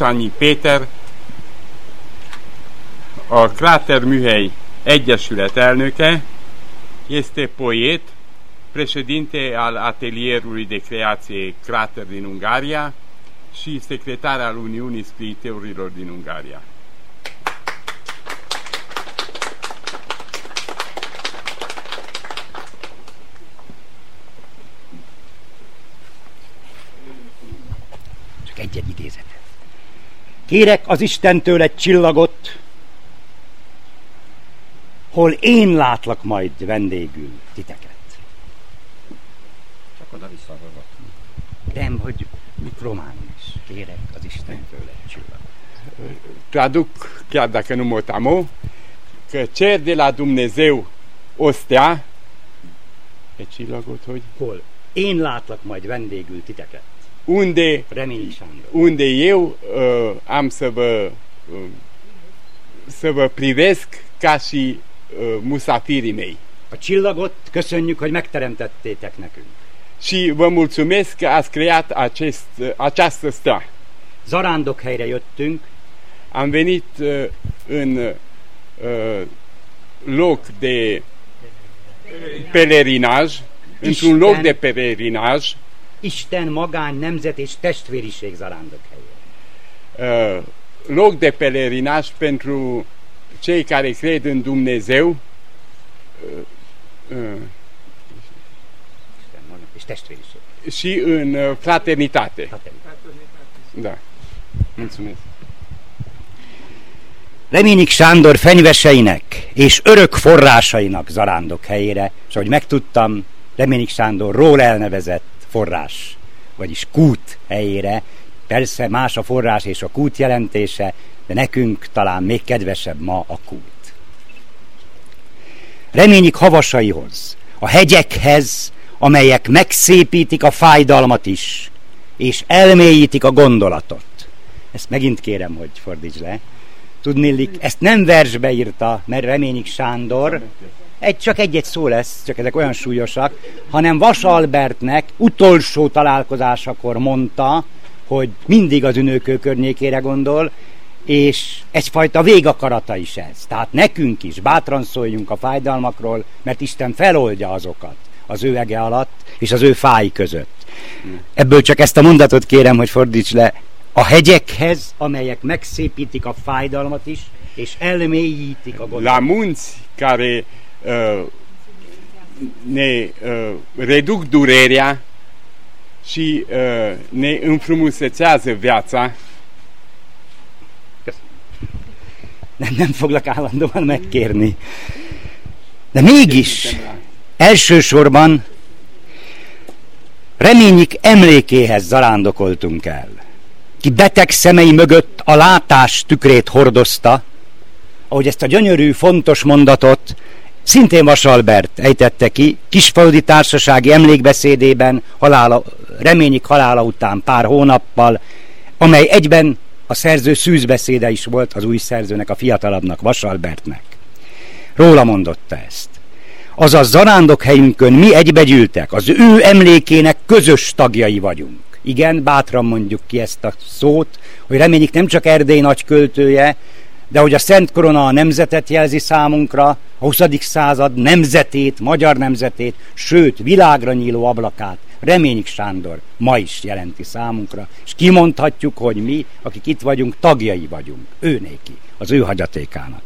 Turcsányi Péter, a Kráter Műhely Egyesület elnöke, este poet, președinte al Atelierului de Creație Crater din Ungaria și secretar al Uniunii Scriitorilor din Ungaria. Csak egy idézet. Kérek az Istentől egy csillagot, hol én látlak majd vendégül titeket. Csak oda visszaadott. Nem, hogy mikrománul is. Kérek az Istentől egy csillagot. Traduc, chiar dacă nu mă tamo, că cer de la Dumnezeu o stea, egy csillagot, hogy hol én látlak majd vendégül titeket. Unde eu am să vă privesc ca și musafirii mei. A csillagot köszönjük, hogy megteremtettétek nekünk. Și vă mulțumesc că ați creat această stea. Zarándokhelyre jöttünk. Am venit în loc de pelerinaj, într-un loc de pelerinaj. Isten, magány, nemzet és testvériség zarándokhelyére. Loc de pelerinaj pentru cei care cred în Dumnezeu. Isten, magány és testvériség. Și în fraternitate. Da. Mulțumesc. Reményik Sándor fenyveseinek és örök forrásainak zarándokhelyére, és ahogy megtudtam, Reményik Sándorról elnevezett forrás, vagyis kút helyére. Persze más a forrás és a kút jelentése, de nekünk talán még kedvesebb ma a kút. Reményik havasaihoz, a hegyekhez, amelyek megszépítik a fájdalmat is, és elmélyítik a gondolatot. Ezt megint kérem, hogy fordítsd le. Tudnillik, ezt nem versbe írta, mert Reményik Sándor... Csak egy-egy szó lesz, csak ezek olyan súlyosak, hanem Wass Albertnek utolsó találkozásakor mondta, hogy mindig az Ünökő környékére gondol, és egyfajta végakarata is ez. Tehát nekünk is bátran szóljunk a fájdalmakról, mert Isten feloldja azokat az ő ege alatt és az ő fái között. Ebből csak ezt a mondatot kérem, hogy fordíts le. A hegyekhez, amelyek megszépítik a fájdalmat is, és elmélyítik a gondolatot. La munți care ne reduc durerea și ne înfrumusețează viața. Nem foglak állandóan megkérni. De mégis, elsősorban Reményik emlékéhez zarándokoltunk el. Ki beteg szemei mögött a látás tükrét hordozta, ahogy ezt a gyönyörű, fontos mondatot szintén Wass Albert ejtette ki Kisfaludi társasági emlékbeszédében Reményik halála után pár hónappal, amely egyben a szerző szűzbeszéde is volt az új szerzőnek, a fiatalabbnak, Wass Albertnek. Róla mondotta ezt. Azaz zarándokhelyünkön mi egybegyűltek, az ő emlékének közös tagjai vagyunk. Igen, bátran mondjuk ki ezt a szót, hogy Reményik nem csak Erdély nagy költője, de hogy a Szent Korona a nemzetet jelzi számunkra, a 20. század nemzetét, magyar nemzetét, sőt, világra nyíló ablakát Reményik Sándor ma is jelenti számunkra, és kimondhatjuk, hogy mi, akik itt vagyunk, tagjai vagyunk, őnéki, az ő hagyatékának.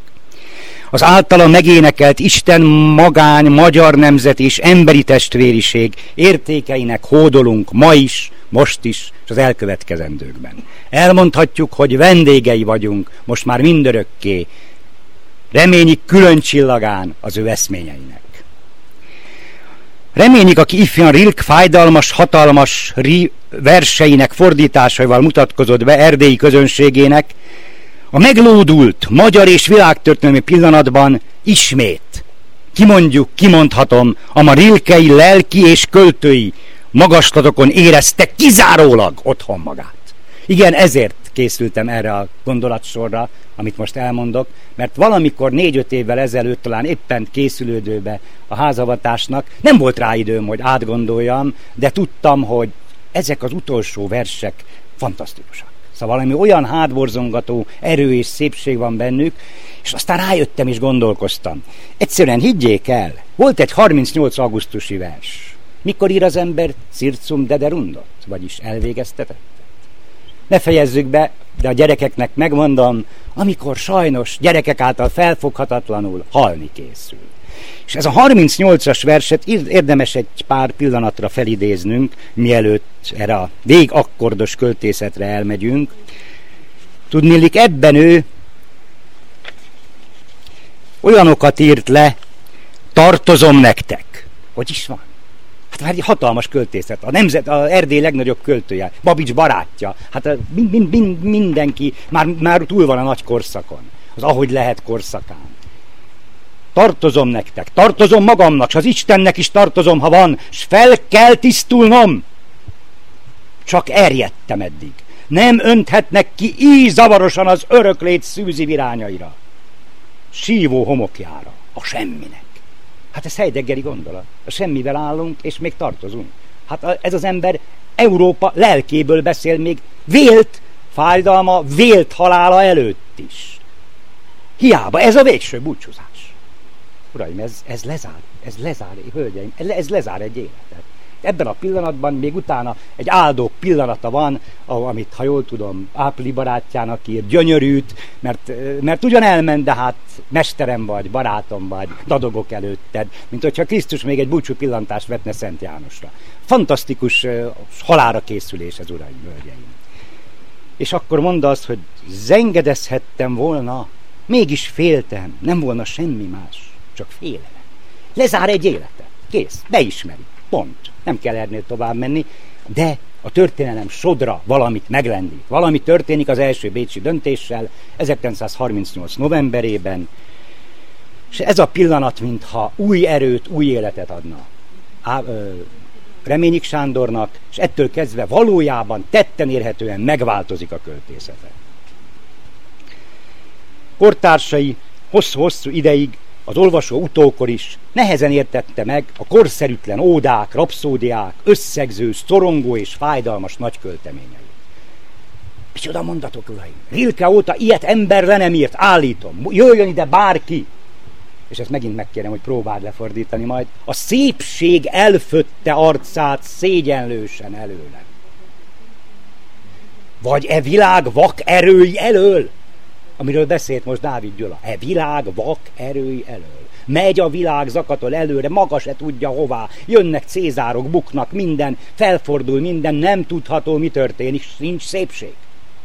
Az általa megénekelt Isten, magány, magyar nemzet és emberi testvériség értékeinek hódolunk ma is, most is, és az elkövetkezendőkben. Elmondhatjuk, hogy vendégei vagyunk most már mindörökké Reményik külön csillagán az ő eszményeinek. Reményik, aki ifjan Rilke fájdalmas, hatalmas verseinek fordításaival mutatkozott be erdélyi közönségének, a meglódult magyar és világtörténelmi pillanatban ismét kimondhatom, a ma rilkei lelki és költői magaslatokon érezte kizárólag otthon magát. Igen, ezért készültem erre a gondolatsorra, amit most elmondok, mert valamikor 4-5 évvel ezelőtt, talán éppen készülődőbe a házavatásnak, nem volt rá időm, hogy átgondoljam, de tudtam, hogy ezek az utolsó versek fantasztikusak. Szóval valami olyan hátborzongató erő és szépség van bennük, és aztán rájöttem és gondolkoztam. Egyszerűen higgyék el, volt egy 38 augusztusi vers. Mikor ír az ember circum dederundot, vagyis elvégeztetett? Ne fejezzük be, de a gyerekeknek megmondom, amikor sajnos gyerekek által felfoghatatlanul halni készül. És ez a 38-as verset érdemes egy pár pillanatra felidéznünk, mielőtt erre a végakkordos költészetre elmegyünk. Tudniillik, ebben ő olyanokat írt le, tartozom nektek. Hogy is van? Hát már egy hatalmas költészet. A Erdély legnagyobb költője, Babits barátja. Hát mindenki már túl van a nagy korszakon. Az ahogy lehet korszakán. Tartozom nektek, tartozom magamnak, s az Istennek is tartozom, ha van, s fel kell tisztulnom. Csak erjedtem eddig. Nem önthetnek ki így zavarosan az öröklét szűzi virányaira. Sívó homokjára, a semminek. Hát ez Heideggeri gondolat. A semmivel állunk, és még tartozunk. Hát ez az ember Európa lelkéből beszél még vélt fájdalma, vélt halála előtt is. Hiába, ez a végső búcsúzás. Uraim, ez lezár, hölgyeim, ez lezár egy életet. Ebben a pillanatban még utána egy áldó pillanata van, amit, ha jól tudom, Ápli barátjának ír, gyönyörűt, mert ugyan elment, de hát mesterem vagy, barátom vagy, dadogok előtted, mint hogyha Krisztus még egy búcsú pillantást vetne Szent Jánosra. Fantasztikus halálra készülés ez, uraim, hölgyeim. És akkor mondd azt, hogy zengedezhettem volna, mégis féltem, nem volna semmi más. Csak félelem. Lezár egy életet. Kész. Beismeri. Pont. Nem kell ernél tovább menni, de a történelem sodra valamit meglendít. Valami történik az első bécsi döntéssel 1938. novemberében, és ez a pillanat, mintha új erőt, új életet adna Reményik Sándornak, és ettől kezdve valójában tetten érhetően megváltozik a költészete. Kortársai hosszú-hosszú ideig, az olvasó utókor is nehezen értette meg a korszerűtlen ódák, rapszódiák, összegző, szorongó és fájdalmas nagykölteményeit. Micsoda mondatok, uraim! Rilke óta ilyet ember le nem írt, állítom, jöjjön ide bárki! És ezt megint megkérem, hogy próbáld lefordítani majd. A szépség elfötte arcát szégyenlősen előle. Vagy e világ vak erői elől? Amiről beszélt most Dávid Gyula. E világ vak erői elől. Megy a világ zakatol előre, maga se tudja hová. Jönnek cézárok, buknak minden, felfordul minden, nem tudható, mi történik, nincs szépség.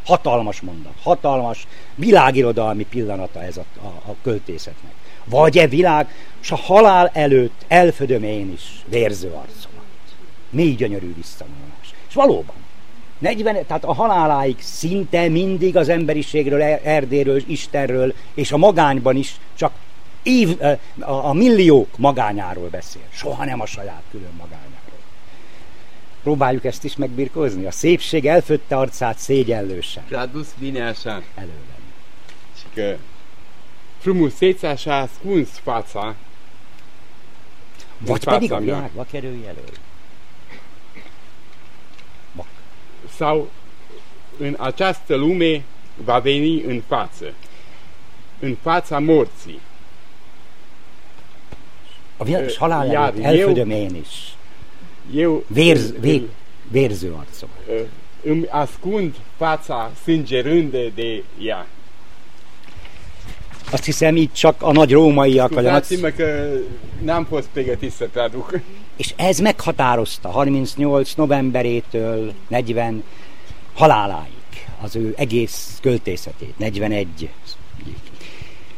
Hatalmas mondat, hatalmas világirodalmi pillanata ez a költészetnek. Vagy e világ, s a halál előtt elfödöm én is vérző arcomat. Mély gyönyörű visszavonulás. És valóban. 40, tehát a haláláig szinte mindig az emberiségről, Erdélyről, Istenről, és a magányban is csak a milliók magányáról beszél. Soha nem a saját külön magányáról. Próbáljuk ezt is megbirkózni. A szépség elfötte arcát szégyenlősen. Tradusz vinesen. Előlem. És că frumusețea și-a ascuns fața. Vagy pedig a világba kerülj elő. Sau în această lume va veni în fața morții. A világos halál előtt elfödöm én is. Vérző arcomat. Îmi ascund fața sângerândă de ea. Azt hiszem, itt csak a nagy rómaiak vagyok. Nem fogsz pégeti szedráduk. És ez meghatározta 38. novemberétől 40 haláláig az ő egész költészetét, 41.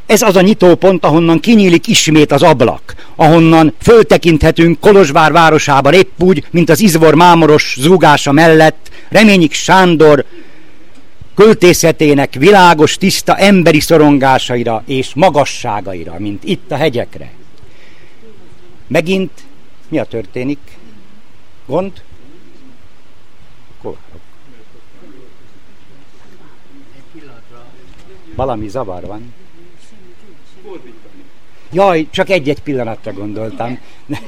Ez az a nyitópont, ahonnan kinyílik ismét az ablak, ahonnan föltekinthetünk Kolozsvár városába, épp úgy, mint az Izvor mámoros zúgása mellett Reményik Sándor költészetének világos, tiszta emberi szorongásaira és magasságaira, mint itt a hegyekre. Megint mi a történik? Gond? Valami zavar van. Jaj, csak egy-egy pillanatra gondoltam.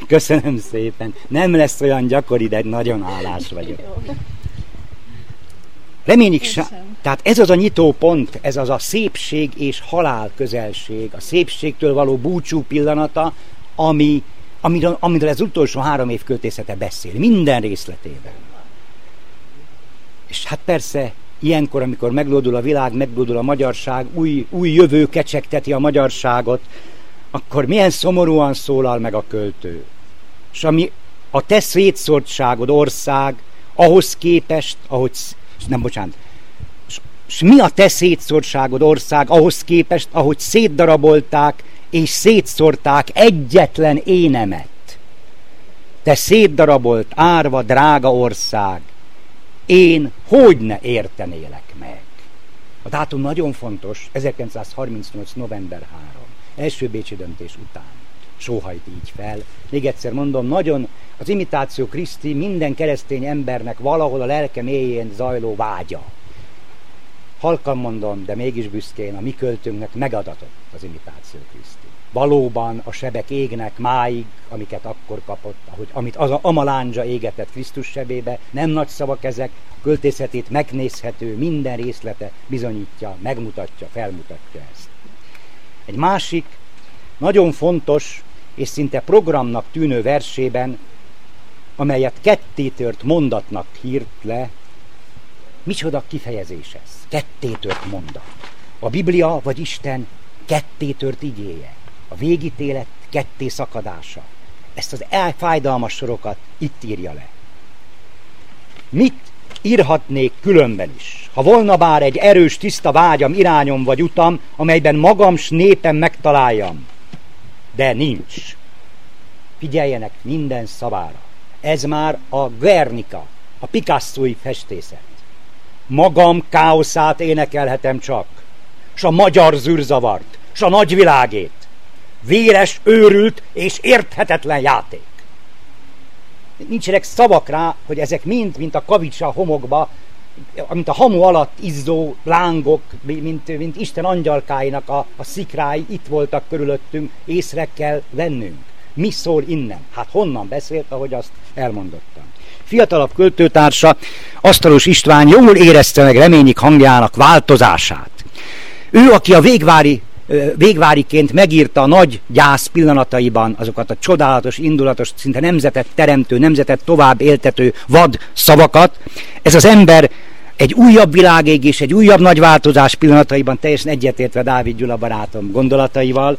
Köszönöm szépen. Nem lesz olyan gyakori, de nagyon hálás vagyok. Reményik Tehát ez az a nyitópont, ez az a szépség és halál közelség, a szépségtől való búcsú pillanata, amiről az utolsó 3 év költészete beszél, minden részletében. És hát persze, ilyenkor, amikor meglódul a világ, meglódul a magyarság, új jövő kecsegteti a magyarságot, akkor milyen szomorúan szólal meg a költő. És ami a te szétszórtságod ország, ahhoz képest, ahogy... Nem, bocsánat. És mi a te szétszórtságod ország, ahhoz képest, ahogy szétdarabolták és szétszórták egyetlen énemet. Te szétdarabolt, árva, drága ország, én hogyne értenélek meg? A dátum nagyon fontos, 1938. november 3. Első bécsi döntés után. Sóhajt így fel. Még egyszer mondom, nagyon az imitáció Kriszti minden keresztény embernek valahol a lelke mélyén zajló vágya. Halkan mondom, de mégis büszkén, a mi költőnknek megadatott az imitáció Kriszti. Valóban a sebek égnek máig, amiket akkor kapott, ahogy, amit az a amalándzsa égetett Krisztus sebébe, nem nagy szavak ezek, a költészetét megnézhető, minden részlete bizonyítja, megmutatja, felmutatja ezt. Egy másik, nagyon fontos és szinte programnak tűnő versében, amelyet kettétört mondatnak hírt le, micsoda kifejezés ez? Kettétört mondat. A Biblia vagy Isten kettétört igéje. A végítélet ketté szakadása. Ezt az elfájdalmas sorokat itt írja le. Mit írhatnék különben is? Ha volna bár egy erős, tiszta vágyam, irányom vagy utam, amelyben magam s népem megtaláljam. De nincs. Figyeljenek minden szavára. Ez már a Gernika, a Picasso-i festészet. Magam káoszát énekelhetem csak, s a magyar zűrzavart, s a nagyvilágét. Véres, őrült és érthetetlen játék. Nincsenek szavak rá, hogy ezek mind, mint a kavics a homokba, mint a hamu alatt izzó lángok, mint Isten angyalkáinak a szikrái itt voltak körülöttünk, észre kell vennünk. Mi szól innen? Hát honnan beszélt, ahogy azt elmondottam. Fiatalabb költőtársa, Asztalos István jól érezte meg Reményik hangjának változását. Ő, aki a végváriként megírta a nagy gyász pillanataiban azokat a csodálatos, indulatos, szinte nemzetet teremtő, nemzetet tovább éltető vad szavakat. Ez az ember egy újabb világégés, egy újabb nagy változás pillanataiban, teljesen egyetértve Dávid Gyula barátom gondolataival,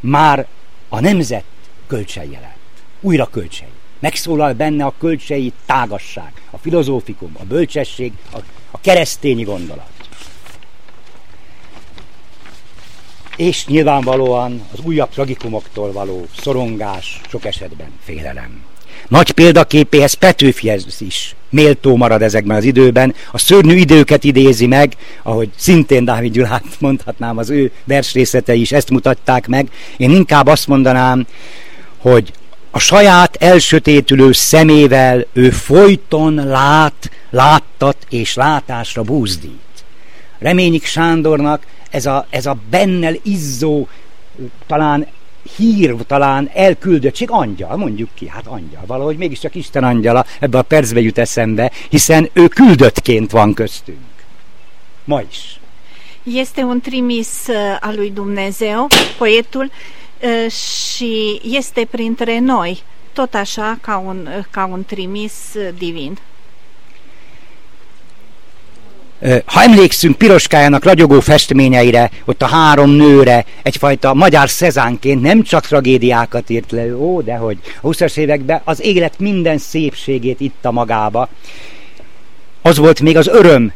már a nemzet Kölcsei jelent. Újra Kölcsei. Megszólal benne a kölcsei tágasság, a filozófikum, a bölcsesség, a keresztényi gondolat. És nyilvánvalóan az újabb tragikumoktól való szorongás, sok esetben félelem. Nagy példaképéhez, Petőfihez is méltó marad ezekben az időben, a szörnyű időket idézi meg, ahogy szintén Dávid Gyulát mondhatnám, az ő versrészletei is ezt mutatták meg. Én inkább azt mondanám, hogy a saját elsötétülő szemével ő folyton lát, láttat és látásra búzdít. Reményik Sándornak ez a bennel izzó, talán hír, talán elküldöttség, angyal, mondjuk ki, hát angyal, valahogy mégiscsak Isten angyala ebbe a percbe jut eszembe, hiszen ő küldöttként van köztünk. Ma is. Este un trimis al lui Dumnezeu, poetul, și este printre noi, tot așa ca un trimis divin. Ha emlékszünk Piroskájának ragyogó festményeire, ott a 3 nőre, egyfajta magyar Cézanne-ként nem csak tragédiákat írt le, dehogy a 20-as években az élet minden szépségét itta magába. Az volt még az öröm,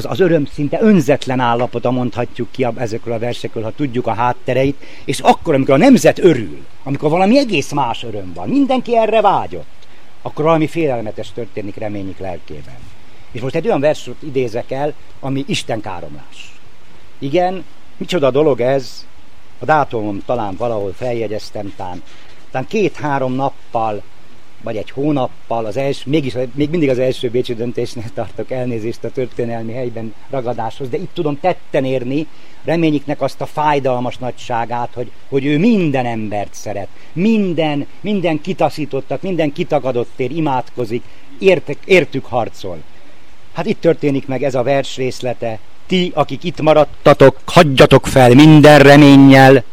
az öröm szinte önzetlen állapota, mondhatjuk ki ezekről a versekről, ha tudjuk a háttereit, és akkor, amikor a nemzet örül, amikor valami egész más öröm van, mindenki erre vágyott, akkor valami félelmetes történik Reményik lelkében. És most egy olyan verset idézek el, ami Isten káromlás. Igen, micsoda dolog ez, a dátumom talán valahol feljegyeztem, talán 2-3 nappal, vagy egy hónappal, még mindig az első bécsi döntésnél tartok, elnézést a történelmi helyben ragadáshoz, de itt tudom tetten érni Reményiknek azt a fájdalmas nagyságát, hogy ő minden embert szeret, minden kitaszítottat, minden kitagadottért imádkozik, értük harcol. Hát itt történik meg ez a vers részlete. Ti, akik itt maradtatok, hagyjatok fel minden reménnyel.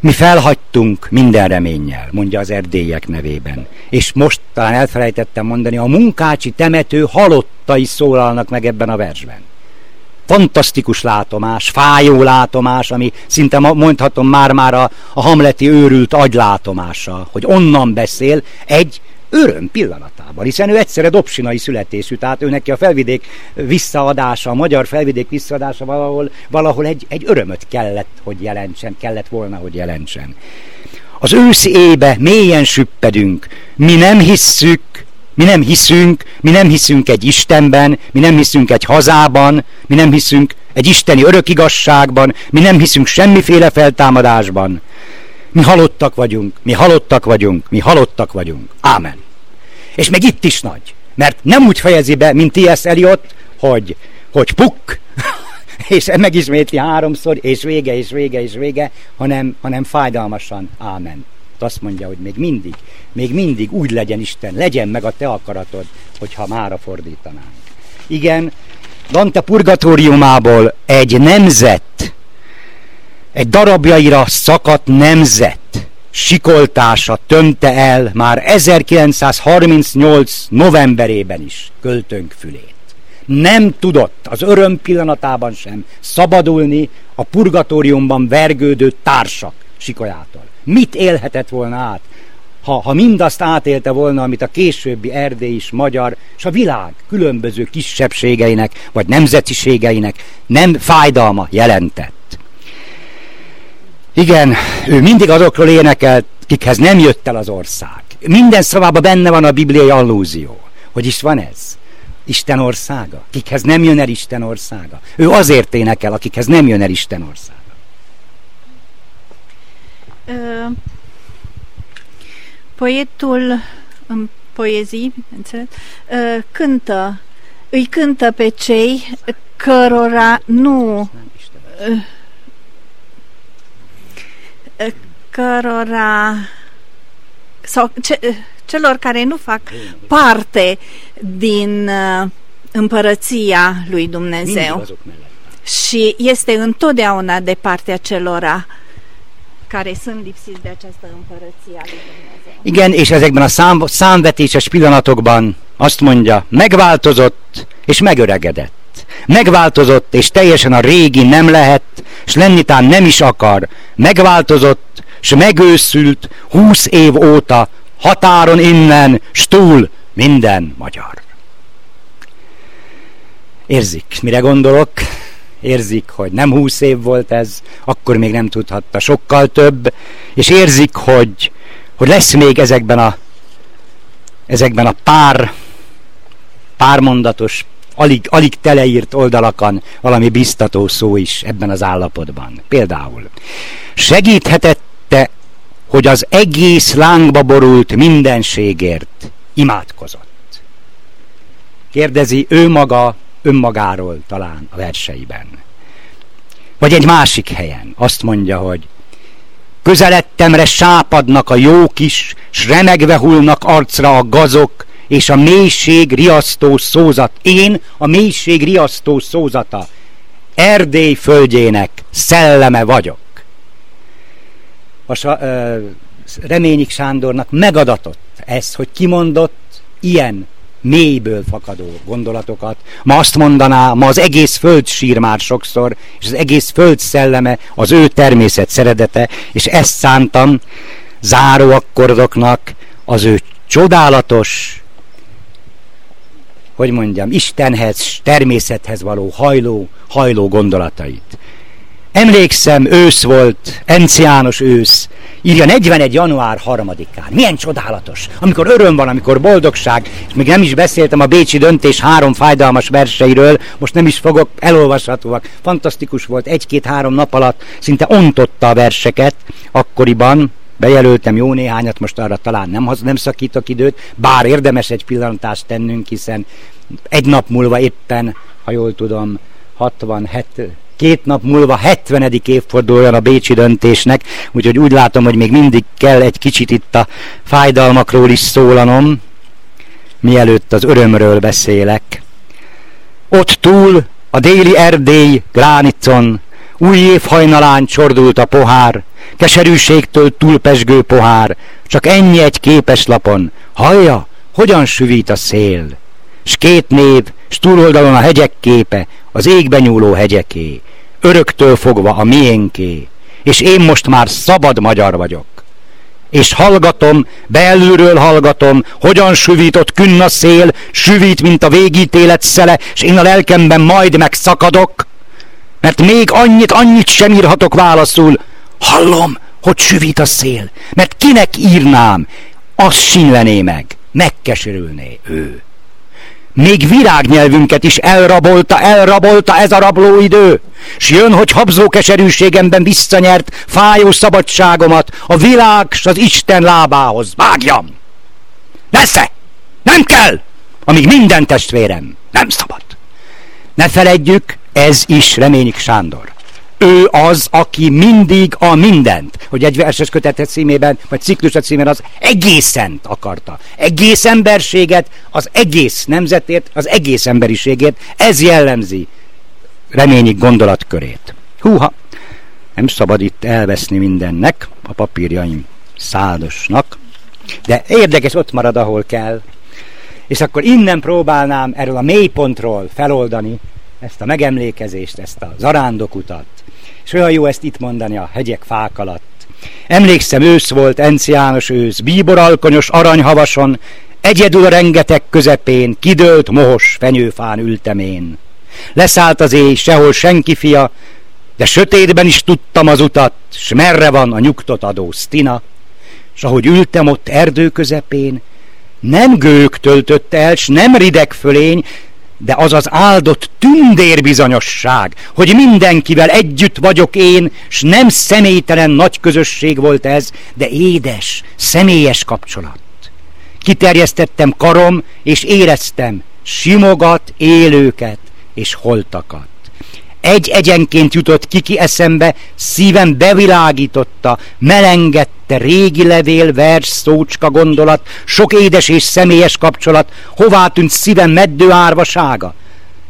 Mi felhagytunk minden reménnyel, mondja az erdélyek nevében. És most talán elfelejtettem mondani, a munkácsi temető halottai szólalnak meg ebben a versben. Fantasztikus látomás, fájó látomás, ami szinte mondhatom már-már a hamleti őrült agylátomása, hogy onnan beszél egy öröm pillanatában, hiszen ő egyszerre dobsinai születésű, tehát ő neki a felvidék visszaadása, a magyar felvidék visszaadása valahol egy örömöt kellett, hogy jelentsen, kellett volna, hogy jelentsen. Az őszi éjbe mélyen süppedünk, mi nem hiszünk egy Istenben, mi nem hiszünk egy hazában, mi nem hiszünk egy isteni örök igazságban, mi nem hiszünk semmiféle feltámadásban. Mi halottak vagyunk, mi halottak vagyunk, mi halottak vagyunk. Ámen. És még itt is nagy, mert nem úgy fejezi be, mint T. S. Eliot, hogy pukk, és megismétli háromszor, és vége, és vége, és vége, hanem fájdalmasan. Ámen. Azt mondja, hogy még mindig úgy legyen Isten, legyen meg a te akaratod, hogyha mára fordítanánk. Igen, Dante purgatóriumából egy nemzet, egy darabjaira szakadt nemzet sikoltása tömte el már 1938. novemberében is költőnk fülét. Nem tudott az öröm pillanatában sem szabadulni a purgatóriumban vergődő társak sikolyától. Mit élhetett volna át, ha mindazt átélte volna, amit a későbbi erdélyi és magyar és a világ különböző kisebbségeinek vagy nemzetiségeinek nem fájdalma jelentett. Igen, ő mindig azokról énekelt, kikhez nem jött el az ország. Minden szavában benne van a bibliai allúzió. Hogy is van ez? Isten országa. Kikhez nem jön el Isten országa. Ő azért énekel, akikhez nem jön el Isten országa. Poetul în poezii, bineînțeles, îi cântă pe cei cărora nu... celor care nu fac parte din împărăția lui Dumnezeu și este întotdeauna de partea celora care sunt lipsiți de această împărăție a lui Dumnezeu. Igen, és ezekben a számvetéses pillanatokban azt mondja, megváltozott és megöregedett. Megváltozott, és teljesen a régi nem lehet, s lennitán nem is akar. Megváltozott, s megőszült 20 év óta, határon innen, s túl minden magyar. Érzik, mire gondolok? Érzik, hogy nem 20 év volt ez, akkor még nem tudhatta, sokkal több, és érzik, hogy lesz még ezekben a pármondatos, alig teleírt oldalakon valami biztató szó is ebben az állapotban. Például, segíthetette, hogy az egész lángba borult mindenségért imádkozott. Kérdezi ő maga önmagáról talán a verseiben. Vagy egy másik helyen azt mondja, hogy közeledtemre sápadnak a jók is, s remegve hullnak arcra a gazok, és a mélység riasztó szózat, én a mélység riasztó szózata, Erdély földjének szelleme vagyok. Reményik Sándornak megadatott ez, hogy kimondott ilyen mélyből fakadó gondolatokat. Ma azt mondaná, ma az egész föld sír már sokszor, és az egész föld szelleme az ő természet szeretete, és ezt szántam záró akkordoknak az ő csodálatos, hogy mondjam, Istenhez, természethez való hajló gondolatait. Emlékszem, ősz volt, enciános ősz, írja 41. január 3-án. Milyen csodálatos, amikor öröm van, amikor boldogság, és még nem is beszéltem a bécsi döntés 3 fájdalmas verseiről, most nem is fogok, elolvashatóak. Fantasztikus volt, 1-2-3 nap alatt szinte ontotta a verseket akkoriban. Bejelöltem jó néhányat, most arra talán nem szakítok időt, bár érdemes egy pillantást tennünk, hiszen egy nap múlva éppen, ha jól tudom, 2 nap múlva 70. évfordulója a bécsi döntésnek, úgyhogy úgy látom, hogy még mindig kell egy kicsit itt a fájdalmakról is szólanom, mielőtt az örömről beszélek. Ott túl, a déli Erdély gránicon, új év hajnalán csordult a pohár, keserűségtől túlpesgő pohár, csak ennyi egy képeslapon, hallja, hogyan süvít a szél. S két név, s túloldalon a hegyek képe, az égbe nyúló hegyeké, öröktől fogva a miénké, és én most már szabad magyar vagyok. És hallgatom, belülről hallgatom, hogyan süvít ott künn a szél, süvít, mint a végítélet szele, és én a lelkemben majd megszakadok, mert még annyit sem írhatok válaszul. Hallom, hogy süvít a szél, mert kinek írnám, az sínlené meg, megkeserülné ő. Még virágnyelvünket is elrabolta ez a rablóidő, s jön, hogy habzó keserűségemben visszanyert fájó szabadságomat a világ s az Isten lábához. Vágjam! Nesze! Nem kell! Amíg minden testvérem, nem szabad. Ne feledjük, ez is Reményik Sándor. Ő az, aki mindig a mindent, hogy egy verses kötete címében, vagy ciklusa címében az egészent akarta. Egész emberséget, az egész nemzetért, az egész emberiségért. Ez jellemzi Reményik gondolatkörét. Húha, nem szabad itt elveszni mindennek, a papírjaim szádosnak, de érdekes, ott marad, ahol kell. És akkor innen próbálnám erről a mélypontról feloldani ezt a megemlékezést, ezt a zarándokutat. És olyan jó ezt itt mondani, a hegyek fák alatt. Emlékszem, ősz volt, enciános ősz, bíboralkonyos aranyhavason, egyedül a rengeteg közepén, kidőlt mohos fenyőfán ültem én. Leszállt az éj, sehol senki fia, de sötétben is tudtam az utat, s merre van a nyugtot adó sztina. S ahogy ültem ott erdő közepén, nem gők töltötte el, s nem rideg fölény, de az az áldott tündérbizonyosság, hogy mindenkivel együtt vagyok én, s nem személytelen nagy közösség volt ez, de édes, személyes kapcsolat. Kiterjesztettem karom, és éreztem simogat élőket és holtakat. Egy-egyenként jutott ki eszembe, szívem bevilágította, melengedte régi levél, vers, szócska gondolat, sok édes és személyes kapcsolat, hová tűnt szívem meddő árvasága.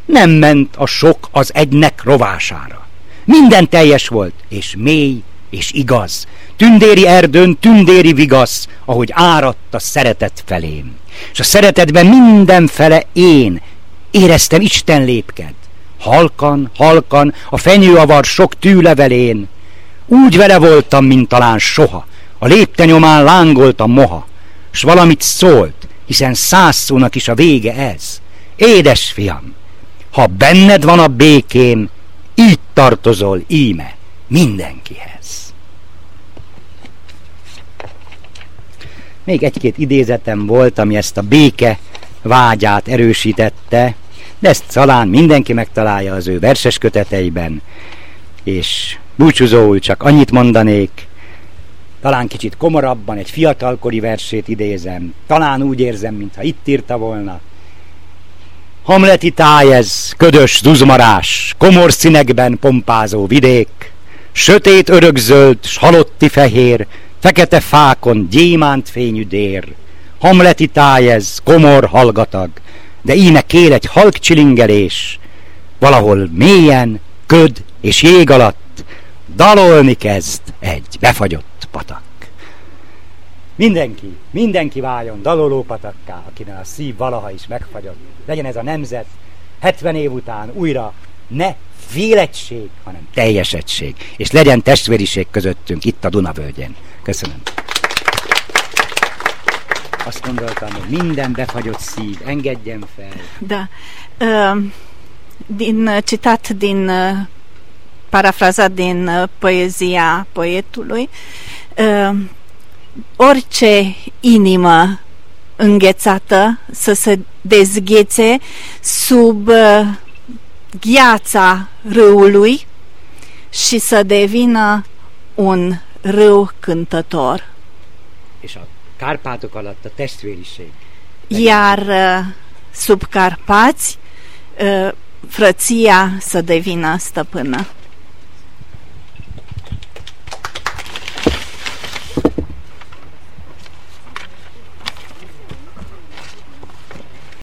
Nem ment a sok az egynek rovására. Minden teljes volt, és mély, és igaz. Tündéri erdőn, tündéri vigasz, ahogy áradt a szeretet felém. És a szeretetben mindenfele én éreztem Isten lépked. Halkan, halkan, a fenyőavar sok tűlevelén. Úgy vele voltam, mint talán soha. A lépte nyomán lángolt a moha. S valamit szólt, hiszen 100 szónak is a vége ez. Édes fiam, ha benned van a békém, így tartozol íme mindenkihez. Még egy-két idézetem volt, ami ezt a béke vágyát erősítette, de ezt talán mindenki megtalálja az ő verses köteteiben, és búcsúzóul csak annyit mondanék, talán kicsit komorabban egy fiatalkori versét idézem, talán úgy érzem, mintha itt írta volna. Hamleti táj ez, ködös, zuzmarás, komor színekben pompázó vidék, sötét örökzöld, s halotti fehér, fekete fákon gyémánt fényű dér. Hamleti táj ez, komor, hallgatag, de íme kél egy halk csilingelés, valahol mélyen, köd és jég alatt dalolni kezd egy befagyott patak. Mindenki váljon daloló patakká, akinek a szív valaha is megfagyott. Legyen ez a nemzet 70 év után újra ne félegység, hanem teljes egység, és legyen testvériség közöttünk itt a Dunavölgyen. Köszönöm. Azt gondoltam, hogy minden befagyott szív, engedjen fel. Da. Parafrazat din poezia poetului, orice inimă înghețată să se dezghețe sub gheața râului și să devină un râu cântător. Ești Kárpátok alatt a testvériség. Iar sub Carpați, frăția să devină stăpână.